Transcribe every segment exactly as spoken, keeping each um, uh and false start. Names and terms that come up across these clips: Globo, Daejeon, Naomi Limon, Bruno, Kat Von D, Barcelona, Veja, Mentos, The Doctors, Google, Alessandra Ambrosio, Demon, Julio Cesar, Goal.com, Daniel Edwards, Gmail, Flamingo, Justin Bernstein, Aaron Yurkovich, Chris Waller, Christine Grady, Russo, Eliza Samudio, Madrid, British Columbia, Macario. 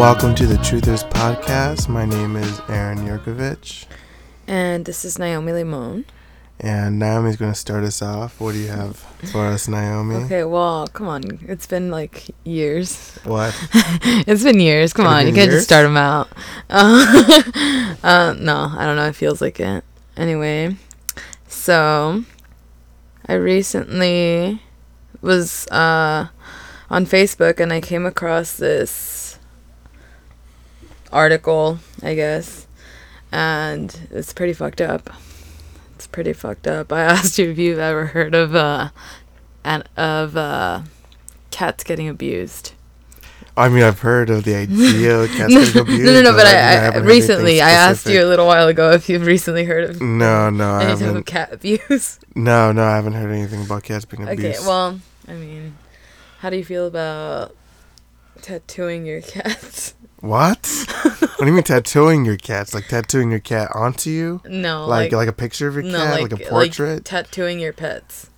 Welcome to The Truthers Podcast. My name is Aaron Yurkovich. And this is Naomi Limon. And Naomi's going to start us off. What do you have for us, Naomi? Okay, well, come on. It's been like years. What? It's been years. Come on. You can't just start them out. Uh, uh, no, I don't know. It feels like it. Anyway, so I recently was uh, on Facebook and I came across this article, I guess, and it's pretty fucked up. It's pretty fucked up. I asked you if you've ever heard of uh, an of uh, cats getting abused. I mean, I've heard of the idea of cats getting abused. No, no, no. But, but I, I, I recently, I asked you a little while ago if you've recently heard of no, no, any I haven't. type of cat abuse. No, no, I haven't heard anything about cats being abused. Okay, well, I mean, how do you feel about tattooing your cats? What? What do you mean tattooing your cats? Like tattooing your cat onto you? No. Like like, like a picture of your no, cat? Like, like a portrait? Like tattooing your pets.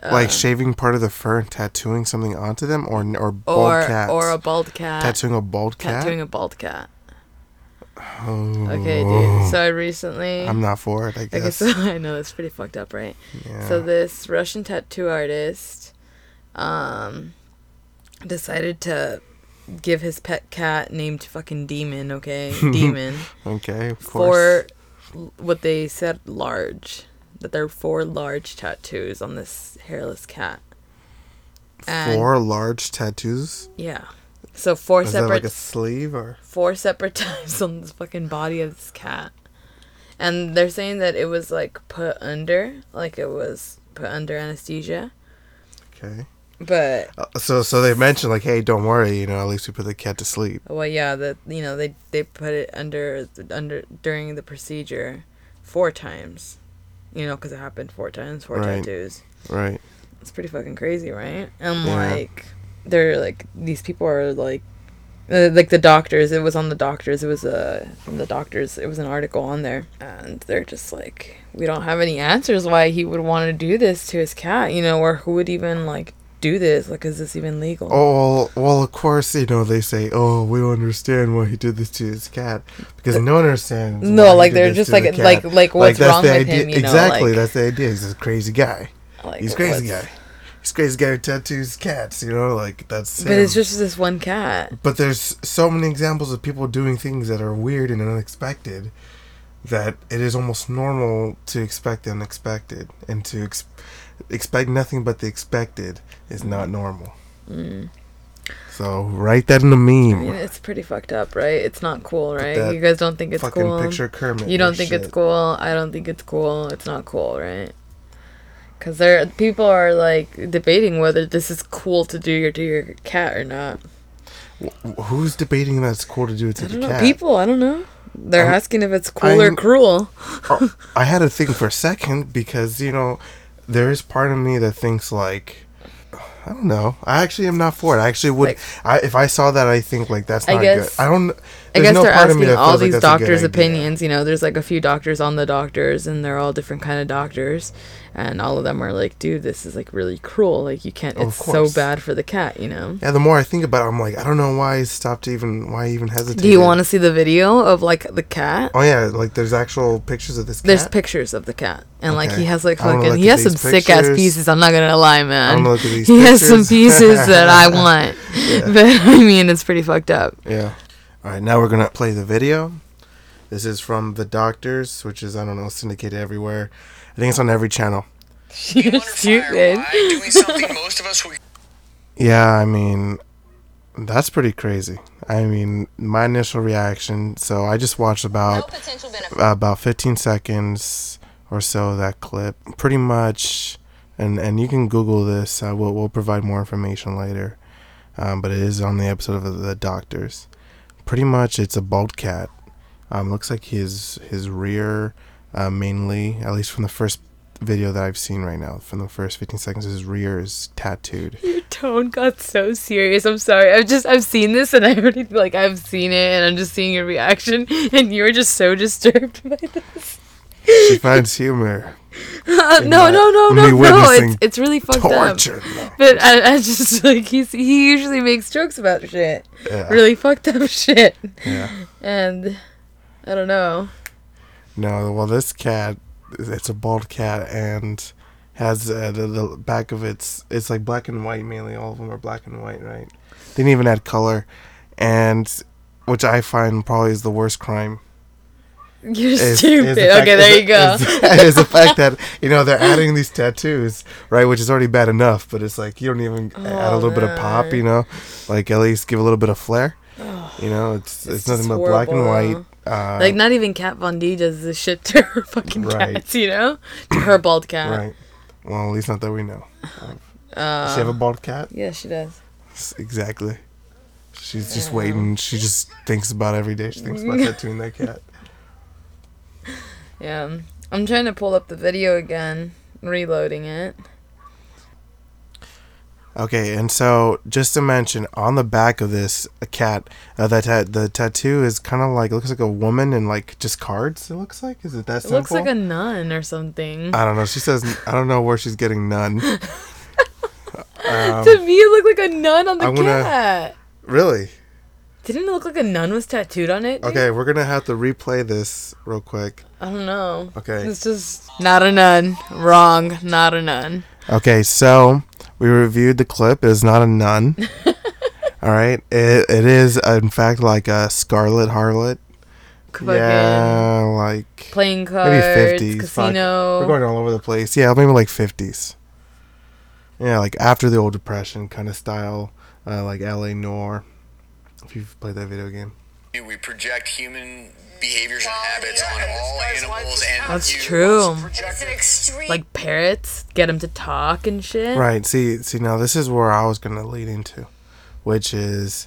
Like uh, shaving part of the fur and tattooing something onto them? Or or bald or, cats? Or a bald cat. Tattooing a bald cat? Tattooing a bald cat. Oh. Okay, dude. So I recently... I'm not for it, I guess. Okay, so I know, it's pretty fucked up, right? Yeah. So this Russian tattoo artist um, decided to... give his pet cat named fucking Demon, okay? Demon. Okay, of course. For what they said large. That there are four large tattoos on this hairless cat. And four large tattoos? Yeah. So four Is separate... Is that like a sleeve or...? Four separate times on this fucking body of this cat. And they're saying that it was, like, put under. Like, it was put under anesthesia. Okay. But uh, so so they mentioned, like, hey, don't worry, you know, at least we put the cat to sleep. Well, yeah, that, you know, they they put it under under during the procedure four times, you know, because it happened four times, four right. tattoos. Right. It's pretty fucking crazy, right? And yeah. like they're like these people are like uh, like the doctors. It was on the doctors. It was a uh, from the doctors. It was an article on there, and they're just like, we don't have any answers why he would want to do this to his cat, you know, or who would even like. do this like is this even legal? Oh well, of course, you know, they say, oh, we don't understand why he did this to his cat, because no one understands. No, like they're just like the like like what's like, wrong with idea. him, you exactly know, like, that's the idea. He's a crazy guy. Like, he's crazy guy he's crazy guy who tattoos cats, you know, like that's but him. It's just this one cat, but there's so many examples of people doing things that are weird and unexpected that it is almost normal to expect the unexpected, and to ex- expect nothing but the expected is not normal. Mm. So write that in a meme. I mean, it's pretty fucked up, right? It's not cool, right? You guys don't think it's fucking cool. Fucking picture Kermit. You don't think shit. It's cool. I don't think it's cool. It's not cool, right? Because there, people are like debating whether this is cool to do your to your cat or not. W- who's debating that it's cool to do it to I don't the know, cat? People, I don't know. They're I'm, asking if it's cool I'm, or cruel. Oh, I had to think for a second because, you know, there is part of me that thinks, like, I don't know. I actually am not for it. I actually would. Like, I, if I saw that, I think, like, that's not guess, good. I don't. I guess no they're part asking all these like doctors' opinions. You know, there's, like, a few doctors on the doctors, and they're all different kind of doctors. And all of them are like, dude, this is, like, really cruel. Like, you can't. Oh, it's so bad for the cat, you know? Yeah, the more I think about it, I'm like, I don't know why I stopped even, why I even hesitated. Do you want to see the video of, like, the cat? Oh, yeah. Like, there's actual pictures of this cat? There's pictures of the cat. And, okay. like, he has, like, fucking, he has some sick-ass pieces. I'm not going to lie, man. I'm going to look at these pictures. He has some pieces that I want. Yeah. But, I mean, it's pretty fucked up. Yeah. All right, now we're going to play the video. This is from The Doctors, which is, I don't know, syndicated everywhere. I think it's on every channel. You're stupid. Doing something most of us we- yeah, I mean, that's pretty crazy. I mean, my initial reaction, so I just watched about, no about fifteen seconds or so of that clip. Pretty much, and, and you can Google this. Uh, we'll, we'll provide more information later. um, but it is on the episode of The Doctors. Pretty much, it's a bald cat. Um, looks like his his rear, uh, mainly, at least from the first video that I've seen right now, from the first fifteen seconds, his rear is tattooed. Your tone got so serious. I'm sorry. I've just I've seen this and I already like I've seen it and I'm just seeing your reaction and you were just so disturbed by this. She finds humor. Uh, no, no, no, no, no. It's it's really fucked torture. Up. No. But I, I just like he's he usually makes jokes about shit. Yeah. Really fucked up shit. Yeah. And I don't know. No, well, this cat. It's a bald cat and has uh, the, the back of its, it's like black and white mainly. All of them are black and white, right? They didn't even add color, and which I find probably is the worst crime. You're is, stupid. Is the fact, okay, there is, you go. Is, is the fact that, you know, they're adding these tattoos, right? Which is already bad enough, but it's like you don't even oh, add a little man. bit of pop, you know? Like at least give a little bit of flair. Oh, you know, it's it's, it's nothing but horrible, black and white. Uh, like, not even Kat Von D does this shit to her fucking right. cats, you know? To her bald cat. Right. Well, at least not that we know. Um, uh, does she have a bald cat? Yeah, she does. Exactly. She's just yeah. waiting. She just thinks about every day. She thinks about tattooing that cat. Yeah. I'm trying to pull up the video again. Reloading it. Okay, and so just to mention, on the back of this a cat, uh, that ta- the tattoo is kind of like, looks like a woman and like just cards, it looks like. Is it that simple? It looks like a nun or something. I don't know. She says, I don't know where she's getting nun. um, to me, it looked like a nun on the I'm cat. Gonna, really? Didn't it look like a nun was tattooed on it? Dude? Okay, we're going to have to replay this real quick. I don't know. Okay. It's just not a nun. Wrong. Not a nun. Okay, so... we reviewed the clip. It is not a nun. All right. It It is, in fact, like a scarlet harlot. Fucking yeah, like... playing cards, maybe fifties, casino. Fuck. We're going all over the place. Yeah, maybe like fifties. Yeah, like after the old Depression kind of style, uh, like L A Noir, if you've played that video game. We project human... behaviors and habits yeah, on all animals and that's you. True. It's an extreme. Like parrots, get them to talk and shit. Right. See, see. Now this is where I was gonna lead into, which is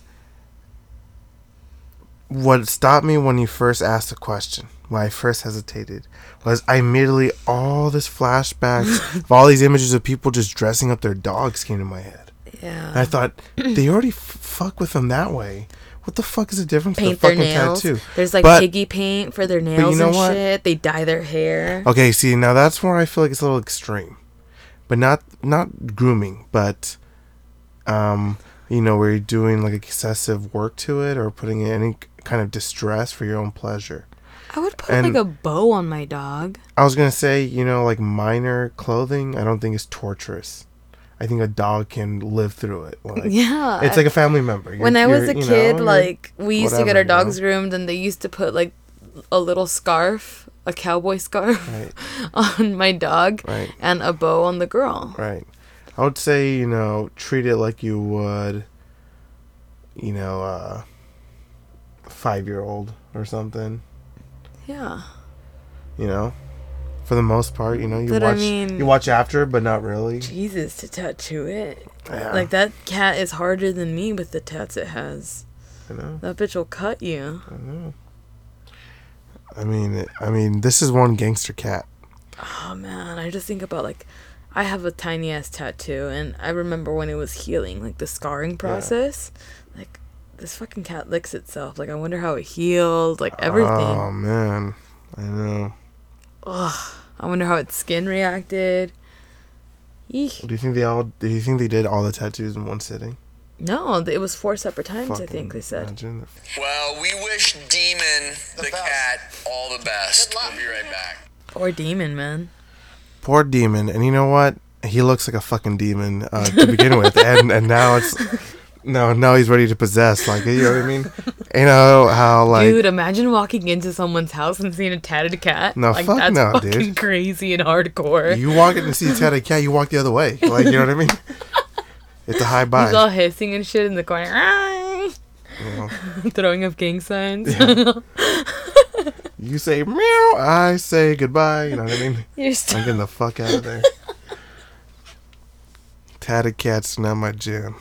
what stopped me when you first asked the question. When I first hesitated, was I immediately all this flashbacks of all these images of people just dressing up their dogs came to my head. Yeah. And I thought they already f- fuck with them that way. What the fuck is the difference between a fucking nails. tattoo? There's like but, piggy paint for their nails you know and what? shit. They dye their hair. Okay, see, now that's where I feel like it's a little extreme. But not not grooming, but, um, you know, where you're doing like excessive work to it or putting in any kind of distress for your own pleasure. I would put and like a bow on my dog. I was going to say, you know, like minor clothing, I don't think is torturous. I think a dog can live through it. Like, yeah. It's like a family member. You're, when I was a kid, know, like, we used whatever, to get our dogs you know? groomed, and they used to put, like, a little scarf, a cowboy scarf, right. on my dog, right. and a bow on the girl. Right. I would say, you know, treat it like you would, you know, uh, a five-year-old or something. Yeah. You know? For the most part, you know, you but watch I mean, you watch after, but not really. Jesus, to tattoo it. Yeah. Like, that cat is harder than me with the tats it has. I know. That bitch will cut you. I know. I mean, I mean, this is one gangster cat. Oh, man. I just think about, like, I have a tiny-ass tattoo, and I remember when it was healing, like, the scarring process. Yeah. Like, this fucking cat licks itself. Like, I wonder how it healed. Like, everything. Oh, man. I know. Ugh, I wonder how its skin reacted. Eek. Do you think they all? Do you think they did all the tattoos in one sitting? No, it was four separate times. Fucking I think they said. Well, we wish Demon the, the cat all the best. We'll be right back. Poor Demon, man. Poor Demon, and you know what? He looks like a fucking demon uh, to begin with, and and now it's. No, now he's ready to possess. Like, you know what I mean? You know how, like... Dude, imagine walking into someone's house and seeing a tatted cat. No, like, fuck that's no, fucking dude. Crazy and hardcore. You walk in and see a tatted cat, you walk the other way. Like, you know what I mean? It's a high buy. He's all hissing and shit in the corner. Yeah. Throwing up gang signs. Yeah. You say, meow, I say goodbye. You know what I mean? You're still... I'm getting the fuck out of there. Tatted cat's not my jam.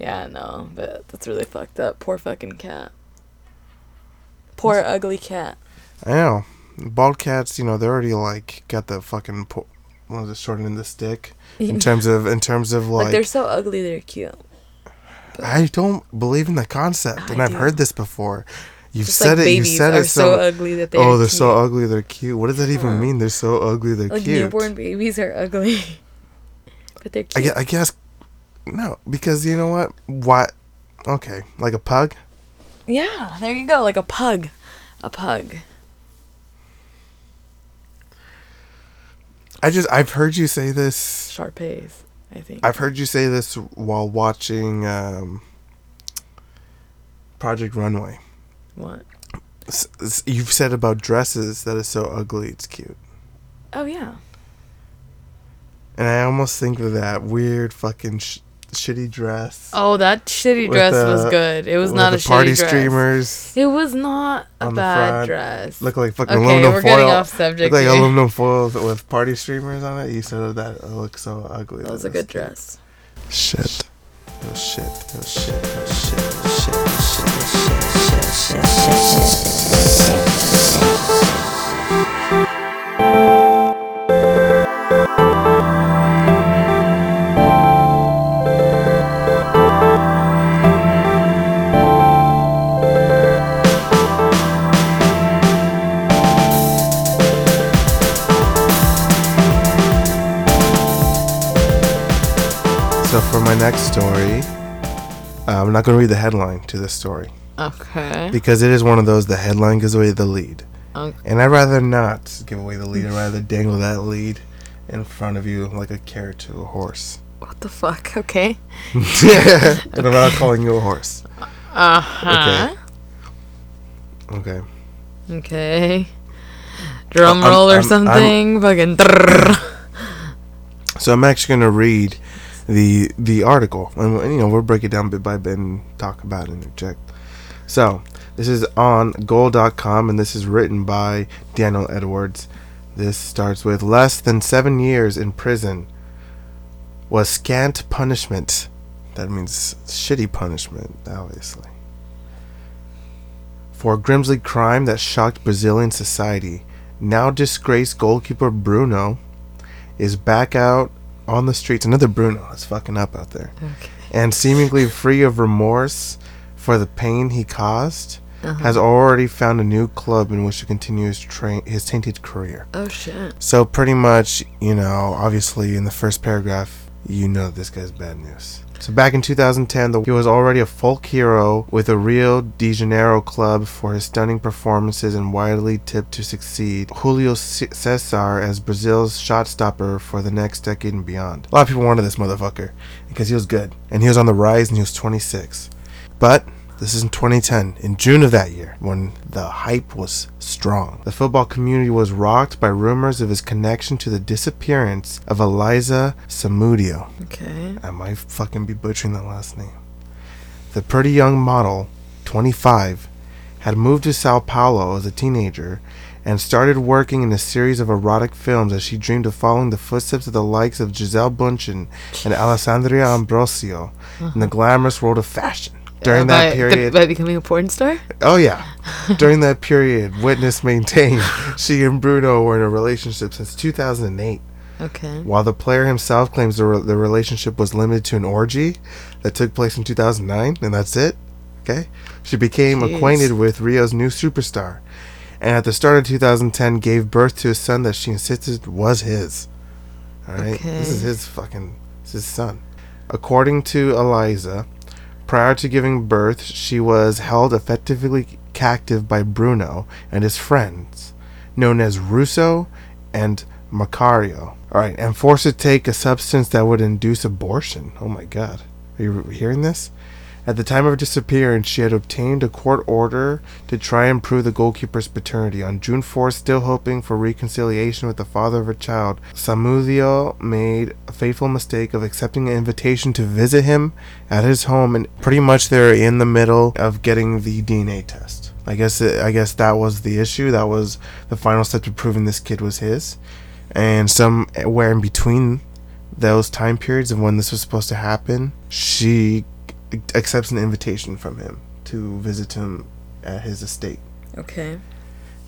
Yeah, I know, but that's really fucked up. Poor fucking cat. Poor that's... ugly cat. I know. Bald cats, you know, they're already, like, got the fucking, po- what is it, shortening the stick? In terms of, in terms of, like... Like, they're so ugly, they're cute. But I don't believe in the concept, I and I've do. heard this before. You've Just said like it, you said it. So, so ugly that they oh, they're cute. so ugly, they're cute. What does that even huh. mean? They're so ugly, they're like cute. Like, newborn babies are ugly, but they're cute. I, I guess, no, because you know what? Why? Okay, like a pug? Yeah, there you go, like a pug. A pug. I just, I've heard you say this. Sharpays, I think. I've heard you say this while watching um, Project Runway. What? You've said about dresses that is so ugly, it's cute. Oh, yeah. And I almost think of that weird fucking sh- shitty dress. Oh, that shitty dress a, was good. It was not a shitty party dress. Streamers. It was not a bad front. dress. Looked like fucking okay, aluminum we're foil. Getting off subject. Looked like aluminum foil with party streamers on it. You said that it looked so ugly. That was a good dress. Shit. Oh shit. Oh shit. Oh shit. Oh shit. Shit. Shit. My next story, uh, I'm not going to read the headline to this story. Okay. Because it is one of those, the headline gives away the lead. Okay. And I'd rather not give away the lead. I'd rather dangle that lead in front of you like a carrot to a horse. What the fuck? Okay. okay. And I'm not calling you a horse. Uh-huh. Okay. Okay. Okay. Drum roll I'm, or I'm, something. I'm, Fucking. So I'm actually going to read... the the article, and you know we'll break it down bit by bit and talk about it and interject. So this is on Goal dot com, and this is written by Daniel Edwards. This starts with less than seven years in prison was scant punishment. That means shitty punishment, obviously, for a grisly crime that shocked Brazilian society. Now disgraced goalkeeper Bruno is back out on the streets. Another Bruno is fucking up out there. Okay. And seemingly free of remorse for the pain he caused, uh-huh. has already found a new club in which to continue his, tra- his tainted career. Oh, shit. So pretty much, you know, obviously in the first paragraph, you know this guy's bad news. So back in two thousand ten, the, he was already a folk hero with a Rio de Janeiro club for his stunning performances and widely tipped to succeed Julio Cesar as Brazil's shot stopper for the next decade and beyond. A lot of people wanted this motherfucker because he was good and he was on the rise and he was twenty-six. But this is in twenty ten, in June of that year, when the hype was strong. The football community was rocked by rumors of his connection to the disappearance of Eliza Samudio. Okay. I might fucking be butchering that last name. The pretty young model, twenty-five, had moved to Sao Paulo as a teenager and started working in a series of erotic films as she dreamed of following the footsteps of the likes of Gisele Bündchen and Alessandra Ambrosio uh-huh. in the glamorous world of fashion. During uh, that by, period... Th- by becoming a porn star? Oh, yeah. During that period, witness maintained she and Bruno were in a relationship since two thousand eight. Okay. While the player himself claims the, re- the relationship was limited to an orgy that took place in two thousand nine, and that's it. Okay? She became Jeez. acquainted with Rio's new superstar, and at the start of two thousand ten gave birth to a son that she insisted was his. All right? Okay. This is his fucking... This is his son. According to Eliza... Prior to giving birth, she was held effectively captive by Bruno and his friends, known as Russo and Macario. All right, and forced to take a substance that would induce abortion. Oh my God. Are you hearing this? At the time of her disappearance, she had obtained a court order to try and prove the goalkeeper's paternity. On June fourth, still hoping for reconciliation with the father of her child, Samudio made a fateful mistake of accepting an invitation to visit him at his home, and pretty much they're in the middle of getting the D N A test. I guess it, I guess that was the issue. That was the final step to proving this kid was his. And somewhere in between those time periods of when this was supposed to happen, she... accepts an invitation from him to visit him at his estate. Okay.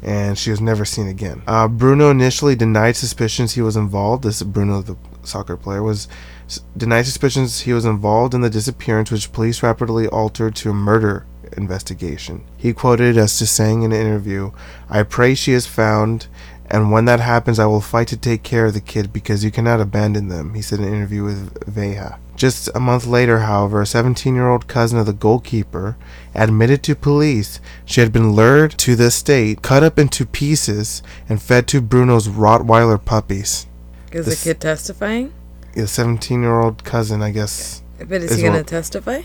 And she was never seen again. Uh, Bruno initially denied suspicions he was involved. This Bruno, the soccer player, was s- denied suspicions he was involved in the disappearance, which police rapidly altered to a murder investigation. He quoted as to saying in an interview, "I pray she is found, and when that happens, I will fight to take care of the kid because you cannot abandon them," he said in an interview with Veja. Just a month later, however, a seventeen-year-old cousin of the goalkeeper admitted to police she had been lured to the estate, cut up into pieces, and fed to Bruno's Rottweiler puppies. Is this, the kid testifying? The seventeen-year-old cousin, I guess. But is, is he going to testify?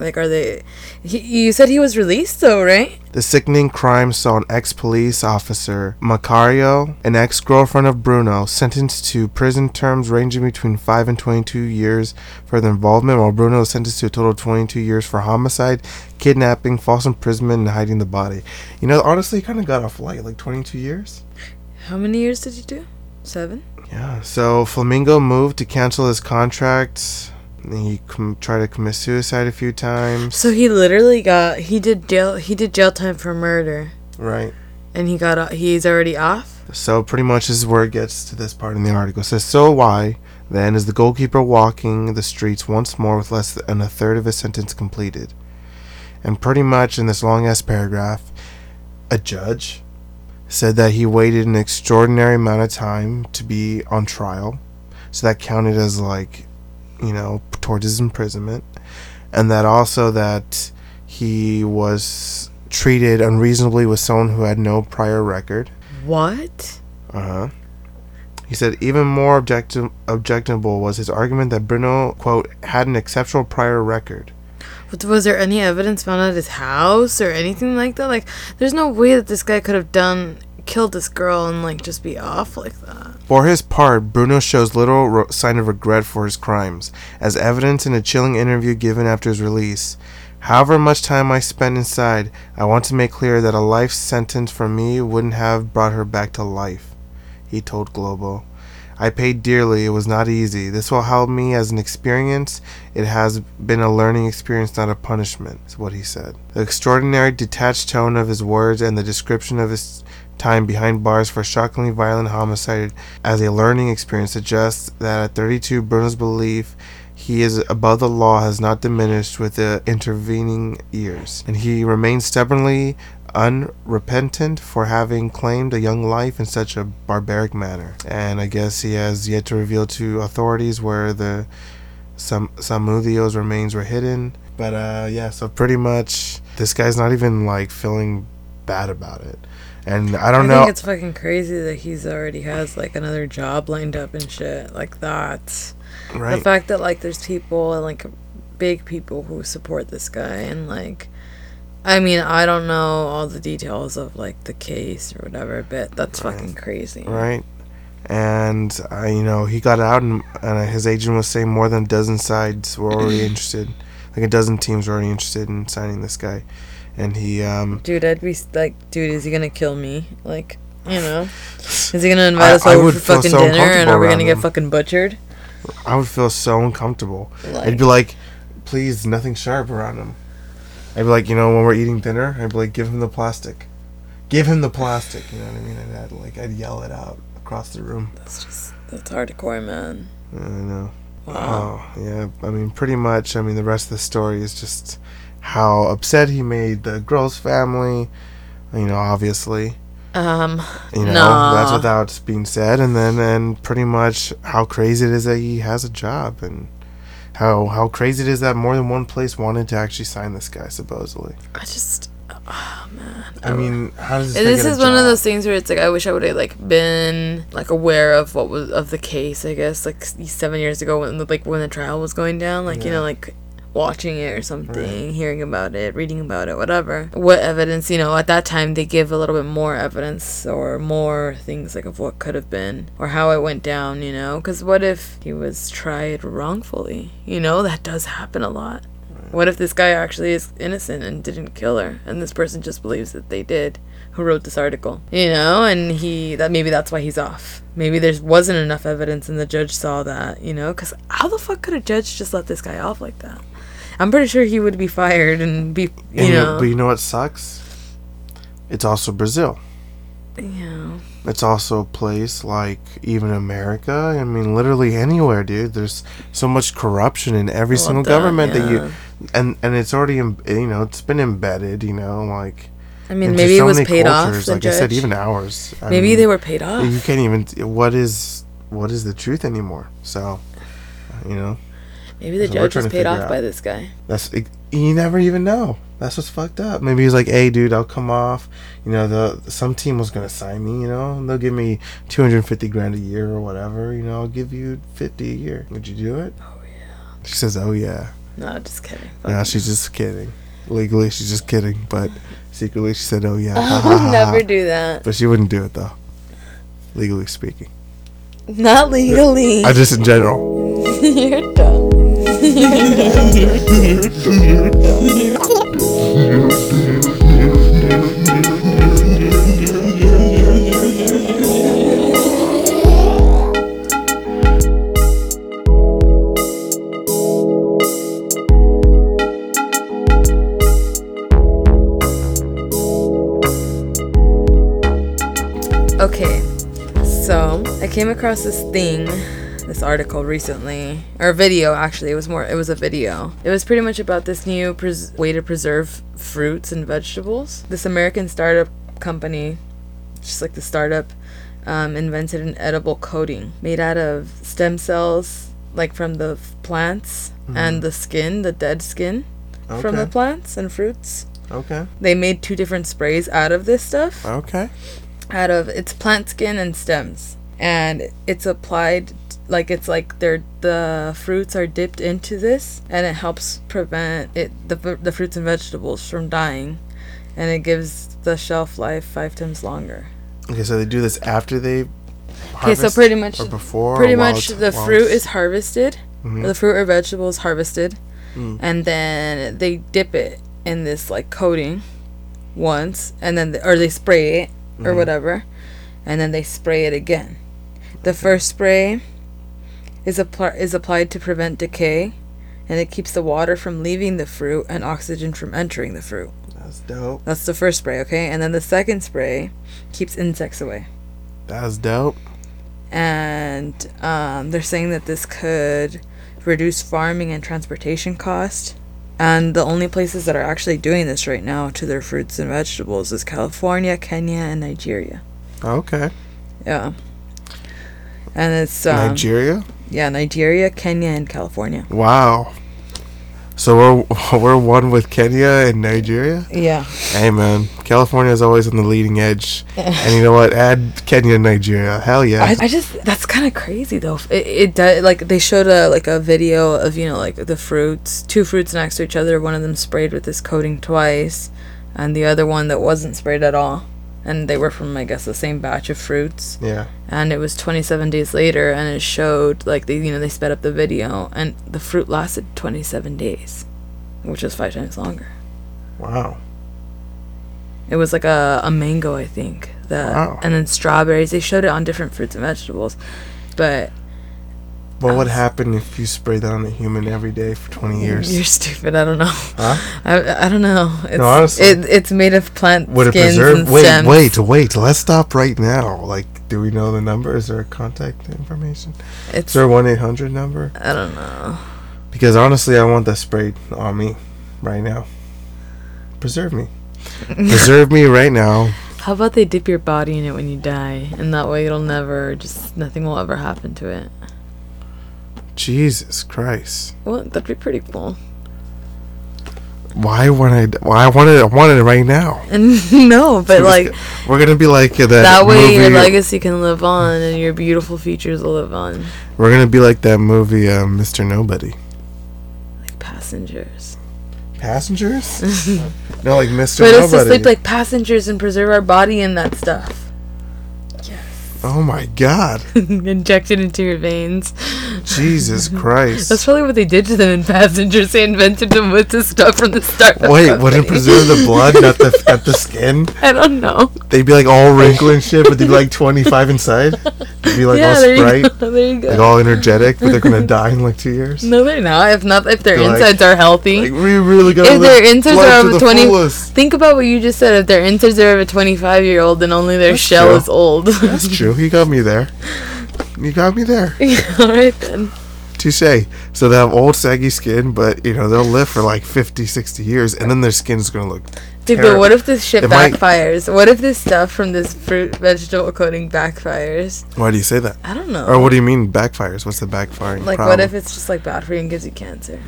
Like, are they... He, you said he was released, though, right? The sickening crime saw an ex-police officer, Macario, an ex-girlfriend of Bruno, sentenced to prison terms ranging between five and twenty-two years for their involvement, while Bruno was sentenced to a total of twenty-two years for homicide, kidnapping, false imprisonment, and hiding the body. You know, honestly, he kind of got off light, like twenty-two years. How many years did he do? Seven? Yeah, so Flamingo moved to cancel his contract. He com- tried to commit suicide a few times. So he literally got he did jail he did jail time for murder. Right. And he got he's already off. So pretty much this is where it gets to this part in the article. It says, "So why then is the goalkeeper walking the streets once more with less than a third of his sentence completed?" And pretty much in this long ass paragraph, a judge said that he waited an extraordinary amount of time to be on trial. So that counted as, like, you know, towards his imprisonment, and that also that he was treated unreasonably with someone who had no prior record. What? Uh-huh. He said even more objective, objectionable was his argument that Bruno, quote, had an exceptional prior record. But was there any evidence found at his house or anything like that? Like, there's no way that this guy could have done... killed this girl and, like, just be off like that. For his part, Bruno shows little re- sign of regret for his crimes, as evidence in a chilling interview given after his release. "However much time I spent inside, I want to make clear that a life sentence for me wouldn't have brought her back to life," he told Globo. "I paid dearly. It was not easy. This will help me as an experience. It has been a learning experience, not a punishment," is what he said. The extraordinary detached tone of his words and the description of his time behind bars for shockingly violent homicide as a learning experience suggests that at thirty-two, Bruno's belief he is above the law has not diminished with the intervening years, and he remains stubbornly unrepentant for having claimed a young life in such a barbaric manner. And I guess he has yet to reveal to authorities where the Sam- Samudio's remains were hidden. But uh, yeah, so pretty much this guy's not even, like, feeling bad about it. And I don't I know. I think it's fucking crazy that he's already has, like, another job lined up and shit like that. Right. The fact that, like, there's people and, like, big people who support this guy, and, like, I mean, I don't know all the details of, like, the case or whatever, but that's right. Fucking crazy. Right. And, uh, you know, he got out, and, and his agent was saying more than a dozen sides were already interested. Like, a dozen teams were already interested in signing this guy. And he, um... Dude, I'd be, like, dude, is he gonna kill me? Like, you know? Is he gonna invite I, us over for fucking so dinner, and are we gonna him. get fucking butchered? I would feel so uncomfortable. Like, I'd be like, please, nothing sharp around him. I'd be like, you know, when we're eating dinner, I'd be like, give him the plastic. Give him the plastic, you know what I mean? And I'd, like, I'd yell it out across the room. That's just, that's hardcore, man. I know. Wow. Oh, yeah, I mean, pretty much, I mean, the rest of the story is just... how upset he made the girl's family, you know, obviously. Um, you know, nah. That's without being said. And then, and pretty much how crazy it is that he has a job, and how how crazy it is that more than one place wanted to actually sign this guy, supposedly. I just, oh man. I, I mean, how does this? This is one of those things where it's like, I wish I would have, like, been, like, aware of what was of the case. I guess, like, seven years ago when like when the trial was going down, like yeah. you know, like. watching it or something, right. Hearing about it, reading about it, whatever. What evidence, you know, at that time they give a little bit more evidence or more things, like, of what could have been or how it went down, you know? Because what if he was tried wrongfully? You know, that does happen a lot. Right. What if this guy actually is innocent and didn't kill her, and this person just believes that they did, who wrote this article, you know? And he, that maybe that's why he's off. Maybe there wasn't enough evidence and the judge saw that, you know? Because how the fuck could a judge just let this guy off like that? I'm pretty sure he would be fired and be, you and know. But you know what sucks? It's also Brazil. Yeah. It's also a place like even America. I mean, literally anywhere, dude. There's so much corruption in every well single done, government yeah. that you, and and it's already, Im- you know, it's been embedded, you know, like. I mean, maybe so it was paid cultures, off. The like judge. I said, even ours. I maybe mean, they were paid off. You can't even. What is what is the truth anymore? So, you know. Maybe the judge was paid off out. by this guy. That's it, you never even know. That's what's fucked up. Maybe he's like, hey, dude, I'll come off. You know, the some team was gonna sign me. You know, and they'll give me two hundred fifty grand a year or whatever. You know, I'll give you fifty a year. Would you do it? Oh yeah. She says, oh yeah. No, just kidding. Fuck no, me. She's just kidding. Legally, she's just kidding, but secretly she said, oh yeah. I would never do that. But she wouldn't do it though. Legally speaking. Not legally. I just in general. You're dumb. Okay, so I came across this thing. This article recently, or video actually, it was more, it was a video. It was pretty much about this new pres- way to preserve fruits and vegetables. This American startup company, just like the startup, um, invented an edible coating made out of stem cells, like from the f- plants mm-hmm. and the skin, the dead skin okay. from the plants and fruits. Okay. They made two different sprays out of this stuff. Okay. Out of, it's plant skin and stems. And it's applied like it's like they're the fruits are dipped into this, and it helps prevent it the the fruits and vegetables from dying, and it gives the shelf life five times longer. Okay, so they do this after they harvest. Okay, so pretty much or before pretty or much the fruit is harvested, mm-hmm. the fruit or vegetable is harvested, mm. and then they dip it in this like coating once, and then the, or they spray it or mm-hmm. whatever, and then they spray it again. The first spray is appl- is applied to prevent decay, and it keeps the water from leaving the fruit and oxygen from entering the fruit. That's dope. That's the first spray, okay? And then the second spray keeps insects away. That's dope. And um, they're saying that this could reduce farming and transportation costs. And the only places that are actually doing this right now to their fruits and vegetables is California, Kenya, and Nigeria. Okay. Yeah. And it's um, Nigeria? Yeah, Nigeria, Kenya, and California. Wow. So we're we're one with Kenya and Nigeria? Yeah. Hey, man. California is always on the leading edge. And you know what? Add Kenya and Nigeria. Hell yeah. I, I just, that's kind of crazy, though. It, it does, like, they showed a, like, a video of, you know, like, the fruits, two fruits next to each other. One of them sprayed with this coating twice, and the other one that wasn't sprayed at all. And they were from, I guess, the same batch of fruits. Yeah. And it was twenty-seven days later, and it showed, like, they, you know, they sped up the video, and the fruit lasted twenty-seven days, which is five times longer. Wow. It was like a, a mango, I think. That, wow. And then strawberries. They showed it on different fruits and vegetables. But... What would happen if you spray that on a human every day for twenty years? You're stupid. I don't know. Huh? I, I don't know. It's, no, honestly. It, it's made of plant would skins it preserve? and wait, stems. Wait, wait, wait. Let's stop right now. Like, do we know the number? Is there a contact information? It's, Is there a one eight hundred number? I don't know. Because honestly, I want that sprayed on me right now. Preserve me. Preserve me right now. How about they dip your body in it when you die? And that way it'll never, just nothing will ever happen to it. Jesus Christ. Well, that'd be pretty cool. Why wouldn't I? Well, I wanted, I wanted it right now. And no, but so like... We're going to be like that That way movie. Your legacy can live on and your beautiful features will live on. We're going to be like that movie, uh, Mister Nobody. Like Passengers. Passengers? No, like Mister Nobody. Put us to sleep like passengers and preserve our body in that stuff. Yes. Oh my God. Inject it into your veins. Jesus Christ. That's probably what they did to them in Passengers. They invented them with this stuff from the start. Wait, company. Wouldn't it preserve the blood, not the not the skin? I don't know. They'd be like all wrinkled and shit, but they'd be like twenty-five inside. They'd be like yeah, all sprite. You go. There you go. Like all energetic, but they're going to die in like two years. No, they're not. If not, if their they're insides like, are healthy. Like, we really got to If their insides are over twenty. Fullest. Think about what you just said. If their insides are of a twenty-five-year-old, then only their That's shell true. Is old. That's true. You got me there. You got me there. Yeah, all right, then. Touche. So they have old, saggy skin, but, you know, they'll live for, like, fifty, sixty years, and then their skin's going to look Dude, terrible. But what if this shit it backfires? Might... What if this stuff from this fruit, vegetable coating backfires? Why do you say that? I don't know. Or what do you mean backfires? What's the backfiring Like, problem? What if it's just, like, bad for you and gives you cancer?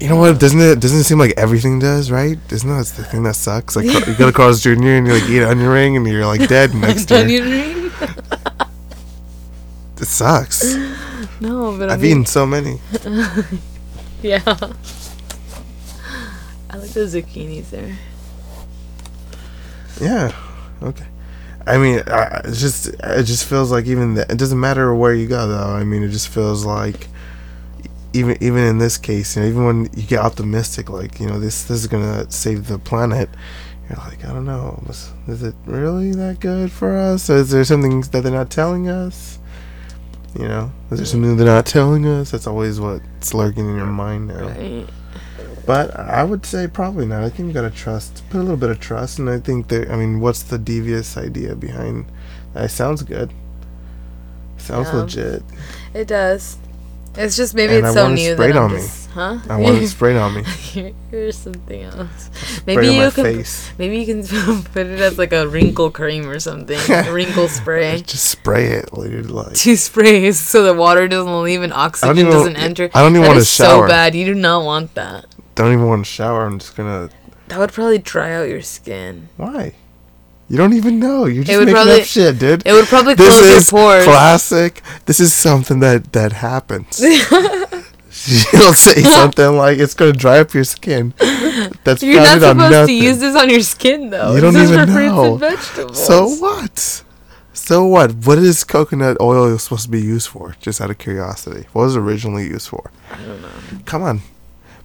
You know what? Doesn't it doesn't it seem like everything does, right? Isn't that the thing that sucks? Like, you go to Carl's Junior and you, like, eat an onion ring, and you're, like, dead next year. Onion ring? It sucks. No, but I've I mean, eaten so many. Yeah. I like those zucchinis there. Yeah. Okay. I mean, I, it just it just feels like even that it doesn't matter where you go though. I mean, it just feels like even even in this case, you know, even when you get optimistic, like you know, this this is gonna save the planet. You're like, I don't know, is, is it really that good for us? Or is there something that they're not telling us? You know, is there something they're not telling us? That's always what's lurking in your mind now. Right. But I would say probably not. I think you gotta trust, put a little bit of trust, and I think that. I mean, what's the devious idea behind? That sounds good. Sounds yeah. legit. It does. It's just maybe and it's I so new that I'm just, huh? I want it sprayed on me. Here's something else. Maybe you can face. Maybe you can put it as like a wrinkle cream or something. A wrinkle spray. Just spray it later, like two sprays so the water doesn't leave and oxygen even, doesn't enter. I don't even that want to shower. So bad. You do not want that. Don't even want to shower. I'm just gonna. That would probably dry out your skin. Why? You don't even know. You're just making probably, up shit, dude. It would probably close this your pores. This is classic. This is something that, that happens. She'll say something like, it's going to dry up your skin. That's You're not supposed to use this on your skin, though. You don't this even know. So what? So what? What is coconut oil supposed to be used for? Just out of curiosity. What was it originally used for? I don't know. Come on.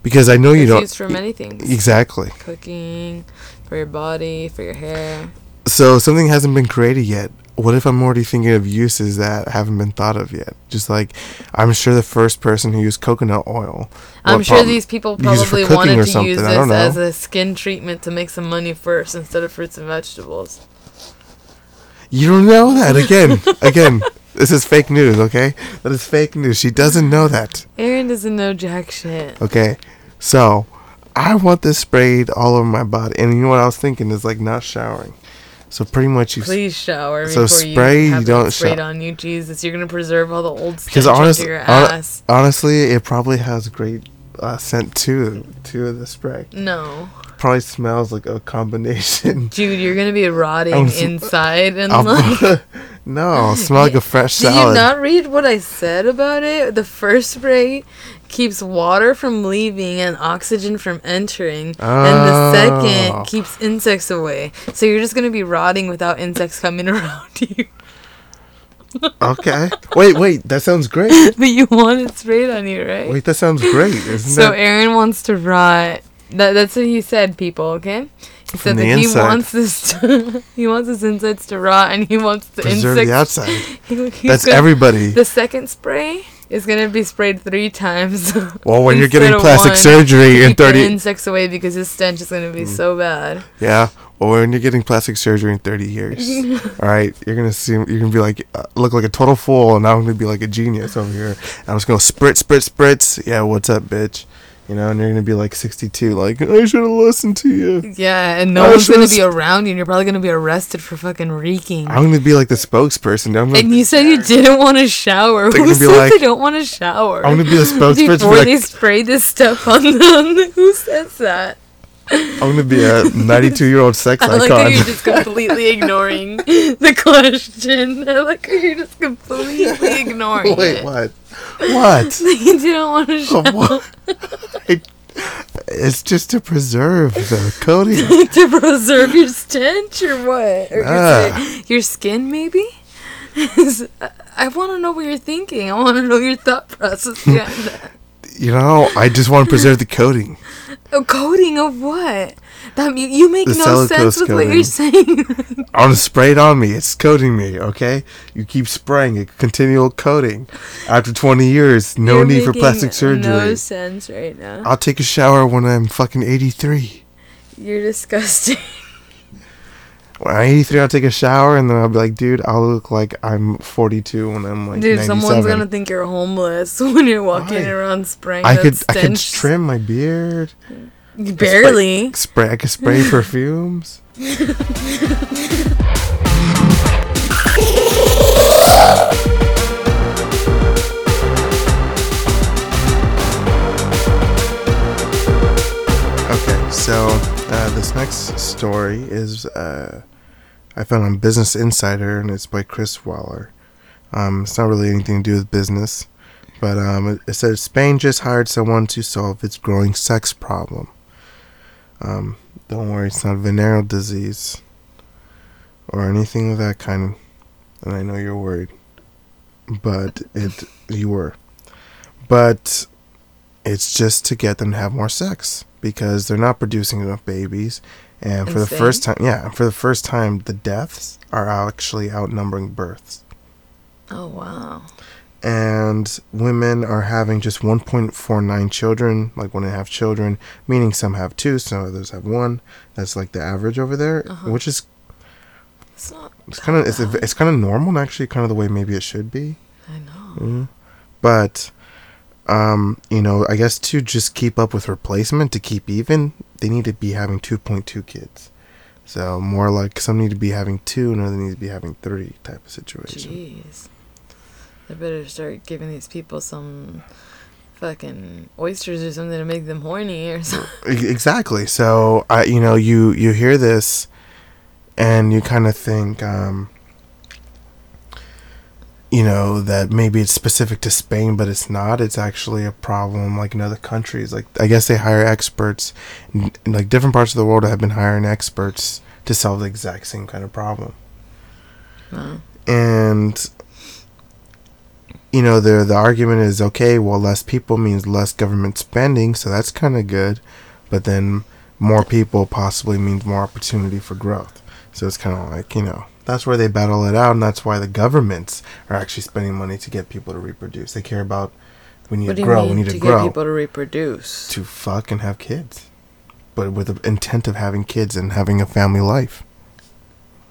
Because I know it's you don't. It's used for many things. Exactly. Cooking, for your body, for your hair. So something hasn't been created yet. What if I'm already thinking of uses that haven't been thought of yet? Just like, I'm sure the first person who used coconut oil. I'm sure prob- these people probably wanted to use this as a skin treatment to make some money first instead of fruits and vegetables. You don't know that. Again, again, this is fake news, okay? That is fake news. She doesn't know that. Aaron doesn't know jack shit. Okay, so I want this sprayed all over my body. And you know what I was thinking is like not showering. So pretty much you... Please shower so before spray, you have you don't sprayed show- on you, Jesus. You're going to preserve all the old stuff honest, into your ass. On, honestly, it probably has great uh, scent too, too, the spray. No. Probably smells like a combination. Dude, you're going to be rotting I'm, inside and I'm, like... No, I'll smell like a fresh salad. Did you not read what I said about it? The first spray keeps water from leaving and oxygen from entering, oh. and the second keeps insects away. So you're just going to be rotting without insects coming around you. Okay. Wait, wait. That sounds great. But you want it sprayed on you, right? Wait, that sounds great. Isn't so that- Aaron wants to rot. That, that's what he said, people, okay? He said that he inside. wants this to, he wants his insides to rot and he wants the Preserve insects the outside. He, That's gonna, everybody. The second spray is going to be sprayed three times. Well, when you're getting plastic one, surgery in thirty insects away because his stench is going to be mm. so bad. Yeah. Well, when you're getting plastic surgery in thirty years. All right, you're going to seem you're going to be like uh, look like a total fool and I'm going to be like a genius over here. I'm just going to spritz spritz spritz. Yeah, what's up, bitch? You know, and you're going to be like sixty-two, like, I should have listened to you. Yeah, and no I one's going to be around you, and you're probably going to be arrested for fucking reeking. I'm going to be like the spokesperson. I'm and you said you didn't want to shower. Who said like, they don't want to shower? I'm going to be the spokesperson. Before like, they spray this stuff on them. Who says that? I'm going to be a ninety-two-year-old sex icon. I like how you're just completely ignoring the question. I like how you're just completely ignoring Wait, it. Wait, what? What? You didn't want to shower. What? It, it's just to preserve the coating. To preserve your stench or what? Or ah. your, your skin, maybe? is, I want to know what you're thinking. I want to know your thought process behind that. You know, I just want to preserve the coding. A coding of what? That you, you make the no sense with coding. What you're saying. I want to spray it on me. It's coding me, okay? You keep spraying it. Continual coding. After twenty years, no you're need for plastic surgery. No sense right now. I'll take a shower when I'm fucking eighty-three. You're disgusting. When I'm eighty-three, I'll take a shower, and then I'll be like, dude, I'll look like I'm forty-two when I'm like dude, ninety-seven. Dude, someone's going to think you're homeless when you're walking Why? Around spraying I that could, stench. I could trim my beard. Barely. I could spray, spray, I could spray perfumes. Okay, so... Uh, this next story is uh, I found on Business Insider, and it's by Chris Waller. Um, it's not really anything to do with business, but um, it, it says Spain just hired someone to solve its growing sex problem. Um, don't worry, it's not venereal disease or anything of that kind. And I know you're worried, but it you were, but it's just to get them to have more sex. Because they're not producing enough babies, and Insane. for the first time, yeah, for the first time, the deaths are actually outnumbering births. Oh wow! And women are having just one point four nine children, like one and a half children, meaning some have two, some others have one. That's like the average over there, uh-huh. which is it's not it's kind of it's it's kind of normal, and actually kind of the way maybe it should be. I know, mm-hmm. but. Um, you know, I guess to just keep up with replacement, to keep even, they need to be having two point two kids. So more like some need to be having two, another needs to be having three type of situation. Jeez. They better start giving these people some fucking oysters or something to make them horny or something. Exactly. So, I, you know, you, you hear this and you kind of think, um... you know, that maybe it's specific to Spain, but it's not. It's actually a problem, like, in other countries. Like, I guess they hire experts. In, in, like, different parts of the world have been hiring experts to solve the exact same kind of problem. Wow. And, you know, the, the argument is, okay, well, less people means less government spending, so that's kind of good. But then more people possibly means more opportunity for growth. So it's kind of like, you know... That's where they battle it out, and that's why the governments are actually spending money to get people to reproduce. They care about we need to grow, we need to, to grow. What do you mean to get people to reproduce? To fuck and have kids, but with the intent of having kids and having a family life.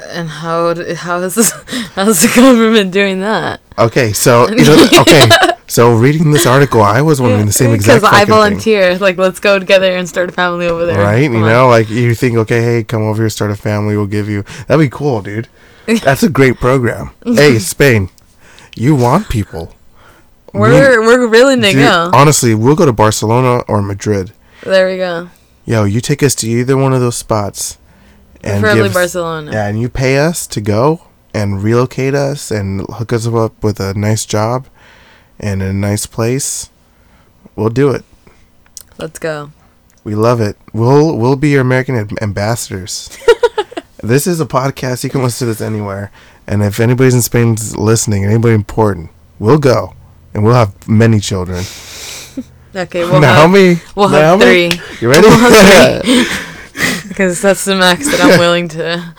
And how do, how is this? How's the government doing that? Okay, so you know, okay, so reading this article, I was wondering the same exact thing. Because I volunteer, thing. Like let's go together and start a family over there. Right? Come you on. Know, like you think, okay, hey, come over here, start a family, we'll give you. That'd be cool, dude. That's a great program. Hey, Spain, you want people. We're we, we're willing to dude, go. Honestly, we'll go to Barcelona or Madrid. There we go. Yo, you take us to either one of those spots. And preferably us, Barcelona. Yeah, and you pay us to go and relocate us and hook us up with a nice job and a nice place. We'll do it. Let's go. We love it. We'll we'll be your American ambassadors. This is a podcast. You can listen to this anywhere. And if anybody's in Spain listening, anybody important, we'll go. And we'll have many children. Okay, we'll Naomi, have, we'll Naomi, have three. You ready? We'll have three. Because that's the max that I'm willing to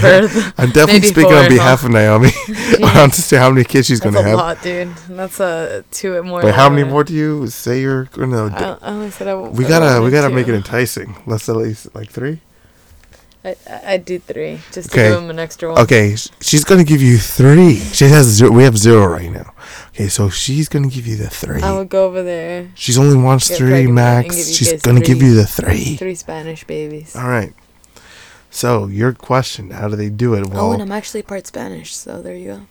birth. I'm definitely Maybe speaking on behalf of Naomi. I don't say how many kids she's going to have. That's a lot, dude. That's uh, two more. Wait, how many more do you say you're going no, to... I only said I won't. We got we gotta to make it enticing. Let's at least, like, three? I I do three just okay. to give him an extra one. Okay, she's gonna give you three. She has zero. We have zero right now. Okay, so she's gonna give you the three. I would go over there. She's only wants Get three max. She's gonna three, give you the three. Three Spanish babies. All right. So your question: how do they do it? Well, oh, and I'm actually part Spanish, so there you go.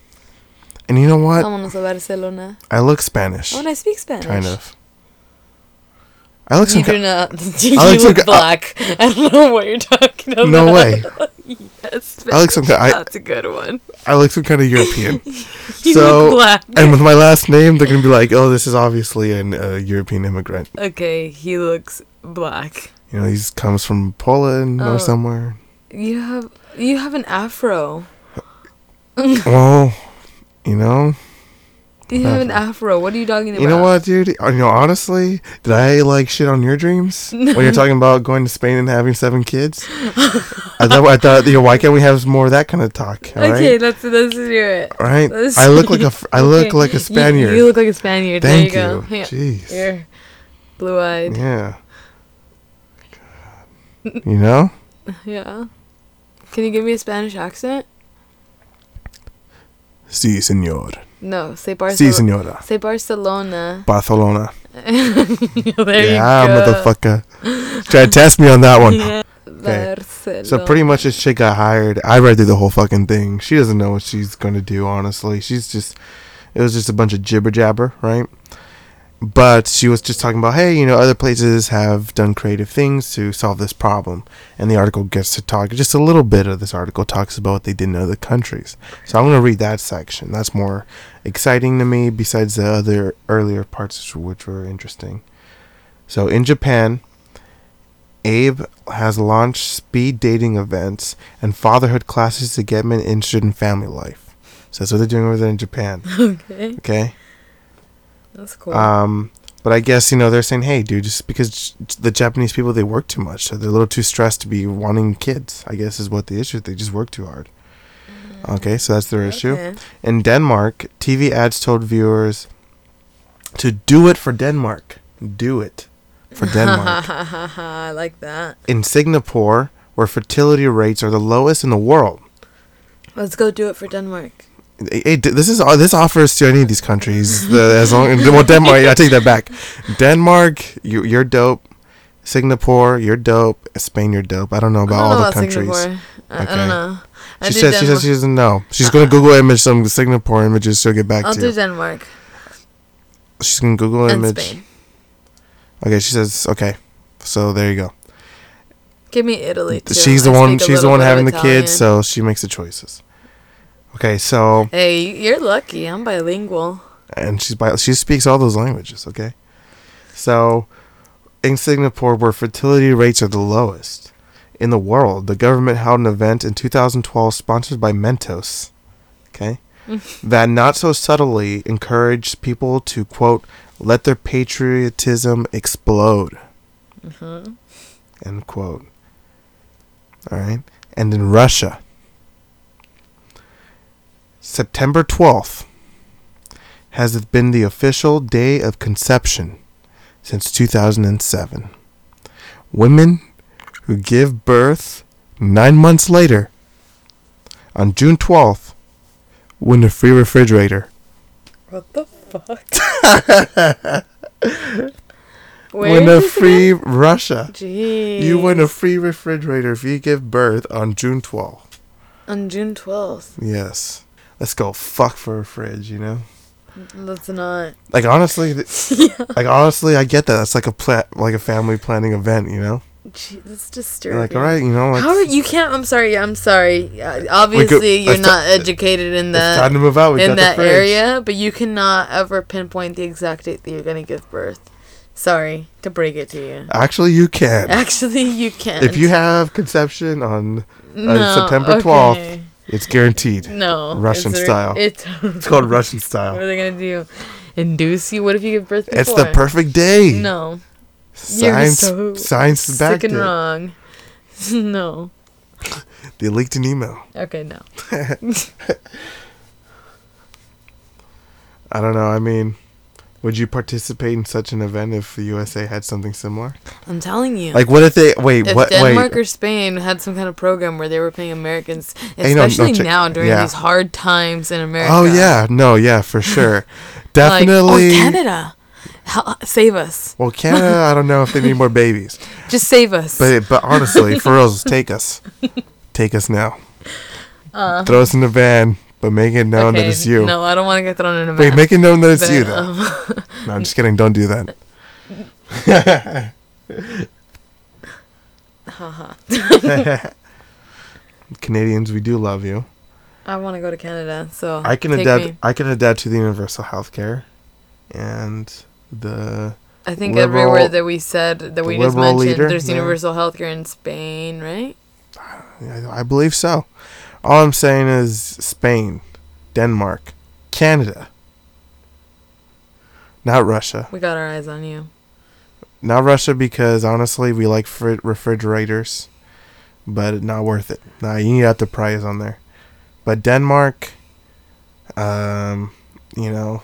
And you know what? Vámonos a Barcelona. I look Spanish. Oh, and I speak Spanish. Kind of. I look you do not. You I look, look black. Uh, I don't know what you're talking about. No way. Yes, I look some kind. That's I, a good one. I look some kind of European. You so, look black. And with my last name, they're gonna be like, "Oh, this is obviously an uh, European immigrant." Okay, he looks black. You know, he comes from Poland oh, or somewhere. You have you have an afro. Well, you know? You have an afro. What are you talking about? You know what, dude? You know, honestly, did I like shit on your dreams when you're talking about going to Spain and having seven kids? I thought, I thought, you know, why can't we have more of that kind of talk? All right? Okay, let's let's do it. All right, let's I look like a I look okay. like a Spaniard. You, you look like a Spaniard. Thank there you, you go. Yeah. Jeez, you're blue eyed. Yeah. God. You know? Yeah. Can you give me a Spanish accent? Sí, señor. No, say Barcelona. Sí, señora. Say Barcelona. Barcelona. there yeah, you go. Yeah, motherfucker. Try to test me on that one. Yeah. Barcelona. So pretty much this chick got hired. I read through the whole fucking thing. She doesn't know what she's going to do, honestly. She's just, it was just a bunch of jibber jabber, right? But she was just talking about, hey, you know, other places have done creative things to solve this problem. And the article gets to talk, just a little bit of this article talks about what they did in other countries. So I'm going to read that section. That's more exciting to me, besides the other earlier parts, which were interesting. So in Japan, Abe has launched speed dating events and fatherhood classes to get men interested in family life. So that's what they're doing over there in Japan. Okay. Okay. That's cool. Um, but I guess, you know, they're saying, hey, dude, just because j- the Japanese people, they work too much. So they're a little too stressed to be wanting kids, I guess, is what the issue is. They just work too hard. Mm. Okay, so that's their okay. issue. In Denmark, T V ads told viewers to do it for Denmark. Do it for Denmark. I like that. In Singapore, where fertility rates are the lowest in the world. Let's go do it for Denmark. It, it, this is uh, this offers to any of these countries. The, as long well, Denmark, I take that back. Denmark, you, you're dope. Singapore, you're dope. Spain, you're dope. I don't know about don't all know the about countries. Singapore. I, okay. I don't know. I she says she says she doesn't know. She's uh-uh. gonna Google image some Singapore images. She'll get back I'll to you. I'll do Denmark. She's gonna Google and image. Spain. Okay, she says okay. So there you go. Give me Italy too. She's the I one. She's the one having the kids, so she makes the choices. Okay, so... Hey, you're lucky. I'm bilingual. And she's bi- she speaks all those languages, okay? So, in Singapore, where fertility rates are the lowest in the world, the government held an event in two thousand twelve sponsored by Mentos, okay? that not so subtly encouraged people to, quote, let their patriotism explode. Mm-hmm. End quote. All right? And in Russia... September twelfth has been the official day of conception since two thousand seven. Women who give birth nine months later on June twelfth win a free refrigerator. What the fuck? Where win a free again? Russia. Jeez. You win a free refrigerator if you give birth on June twelfth. On June twelfth? Yes. Let's go fuck for a fridge, you know? Let's not. Like, honestly, th- yeah. like, honestly, I get that. That's like a pla- like a family planning event, you know? Gee, that's disturbing. You're like, all right, you know. How are, you can't, I'm sorry, I'm sorry. Uh, obviously, could, you're not th- educated in that, time to move out. In that area, but you cannot ever pinpoint the exact date that you're going to give birth. Sorry to break it to you. Actually, you can. Actually, you can. If you have conception on uh, no, September twelfth. Okay. It's guaranteed. No. Russian it's re- style. It's, it's called Russian style. What are they going to do? Induce you? What if you give birth before? It's the perfect day. No. Science so science is back. Sick and it. Wrong. No. They leaked an email. Okay, no. I don't know. I mean, would you participate in such an event if the U S A had something similar? I'm telling you. Like, what if they... Wait, if what... If Denmark wait. or Spain had some kind of program where they were paying Americans, especially hey, no, no, now during yeah. these hard times in America. Oh, yeah. No, yeah, for sure. Definitely... Like, oh, Canada. Hel- save us. Well, Canada, I don't know if they need more babies. Just save us. But but honestly, for real, just take us. Take us now. Uh, Throw us in the van. But make it known okay, that it's you. No, I don't want to get thrown in a Wait, make it known that it's but, you, though. Um, no, I'm just kidding. Don't do that. Ha ha. Canadians, we do love you. I want to go to Canada, so I can take adapt. Me. I can adapt to the universal healthcare, and the. I think liberal, everywhere that we said that we just mentioned, there's there. universal healthcare in Spain, right? I, I believe so. All I'm saying is Spain, Denmark, Canada. Not Russia. We got our eyes on you. Not Russia, because honestly, we like fr- refrigerators, but not worth it. Nah, you need to have the prize on there. But Denmark, um, you know,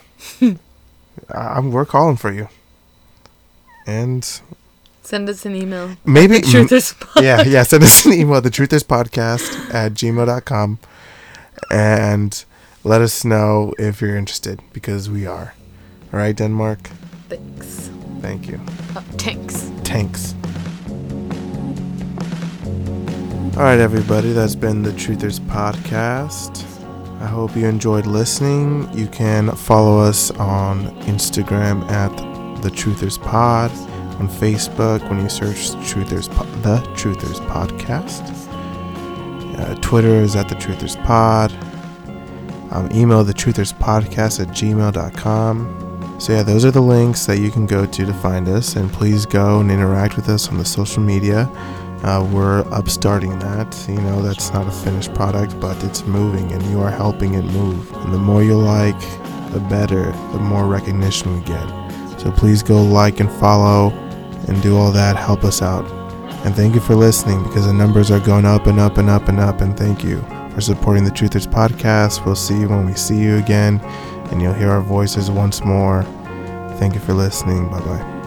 I'm we're calling for you. And send us an email. Maybe. The Truthers Podcast. Yeah, yeah. Send us an email. The Truthers Podcast at gmail dot com, and let us know if you're interested, because we are. All right, Denmark. Thanks. Thank you. Uh, tanks. Tanks. All right, everybody. That's been the Truthers Podcast. I hope you enjoyed listening. You can follow us on Instagram at The Truthers Pod, on Facebook when you search Truthers po- The Truthers Podcast. Uh, Twitter is at The Truthers Pod. Um, email The Truthers Podcast at gmail dot com. So yeah, those are the links that you can go to to find us, and please go and interact with us on the social media. Uh, we're upstarting that. You know, that's not a finished product, but it's moving, and you are helping it move. And the more you like, the better, the more recognition we get. So please go like and follow and do all that. Help us out. And thank you for listening, because the numbers are going up and up and up and up. And thank you for supporting the Truthers Podcast. We'll see you when we see you again. And you'll hear our voices once more. Thank you for listening. Bye-bye.